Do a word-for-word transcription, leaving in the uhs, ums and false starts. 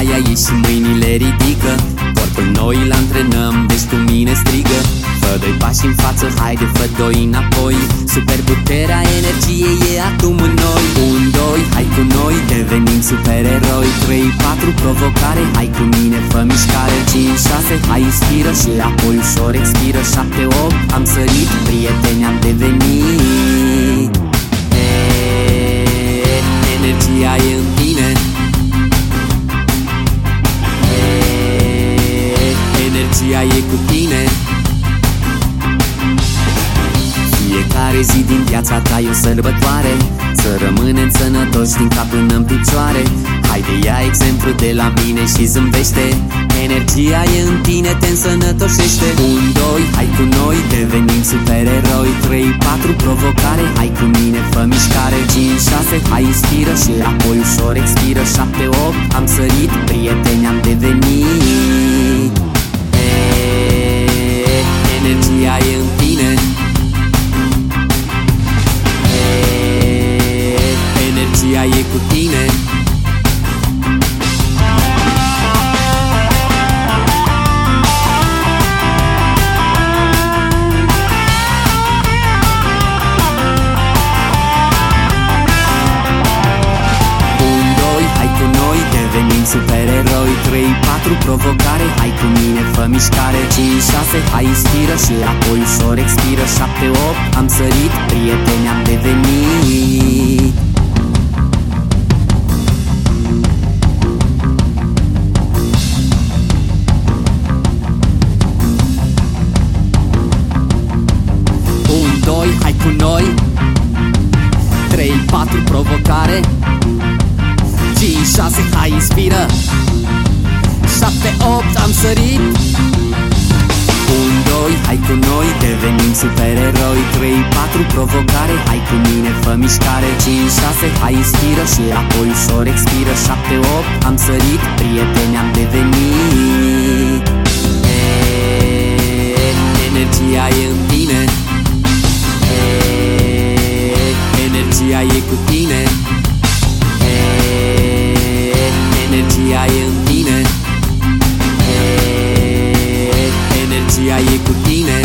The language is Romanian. aia ieși mâinile ridică, corpul noi îl antrenăm, deci cu mine strigă. Fă doi pași în față, haide, fă doi înapoi. Super puterea energiei e acum în noi. Un, doi, hai cu noi, devenim supereroi. Trei, patru, provocare, hai cu mine, fă mișcare. Cinci, șase, hai inspiră și apoi ușor expiră. Șapte, opt, am sărit, prieteni am devenit. E, energia e în tine. Energia e cu tine. Fiecare zi din viața ta e o sărbătoare, să rămânem sănătoși din cap până în picioare. Haide, ia exemplu de la mine și zâmbește. Energia e în tine, te însănătoșește. Un, doi, hai cu noi, devenim supereroi. Trei, patru, provocare, hai cu mine, fă mișcare. Cinci, șase, hai inspiră și apoi ușor expiră. Șapte, opt, am sărit, prieteni am devenit. Energia e în tine. Energia e cu tine. Supereroi, trei, patru, provocare, hai cu mine, fă mișcare. Cinci, șase, hai inspiră și apoi ușor expiră. Șapte, opt, am sărit, prieteni am devenit. Un, doi, hai cu noi. Trei, patru, provocare. Cinci, șase, hai, inspiră. Șapte, opt, am sărit. Un, doi, hai cu noi, devenim supereroi. Trei, patru, provocare, hai cu mine, fă mișcare. Cinci, șase, hai, inspiră și apoi ușor expiră. Șapte, opt, am sărit, prieteni am devenit. E, energia e în tine. E, energia e cu tine. Energia e în tine. Energia e cu tine.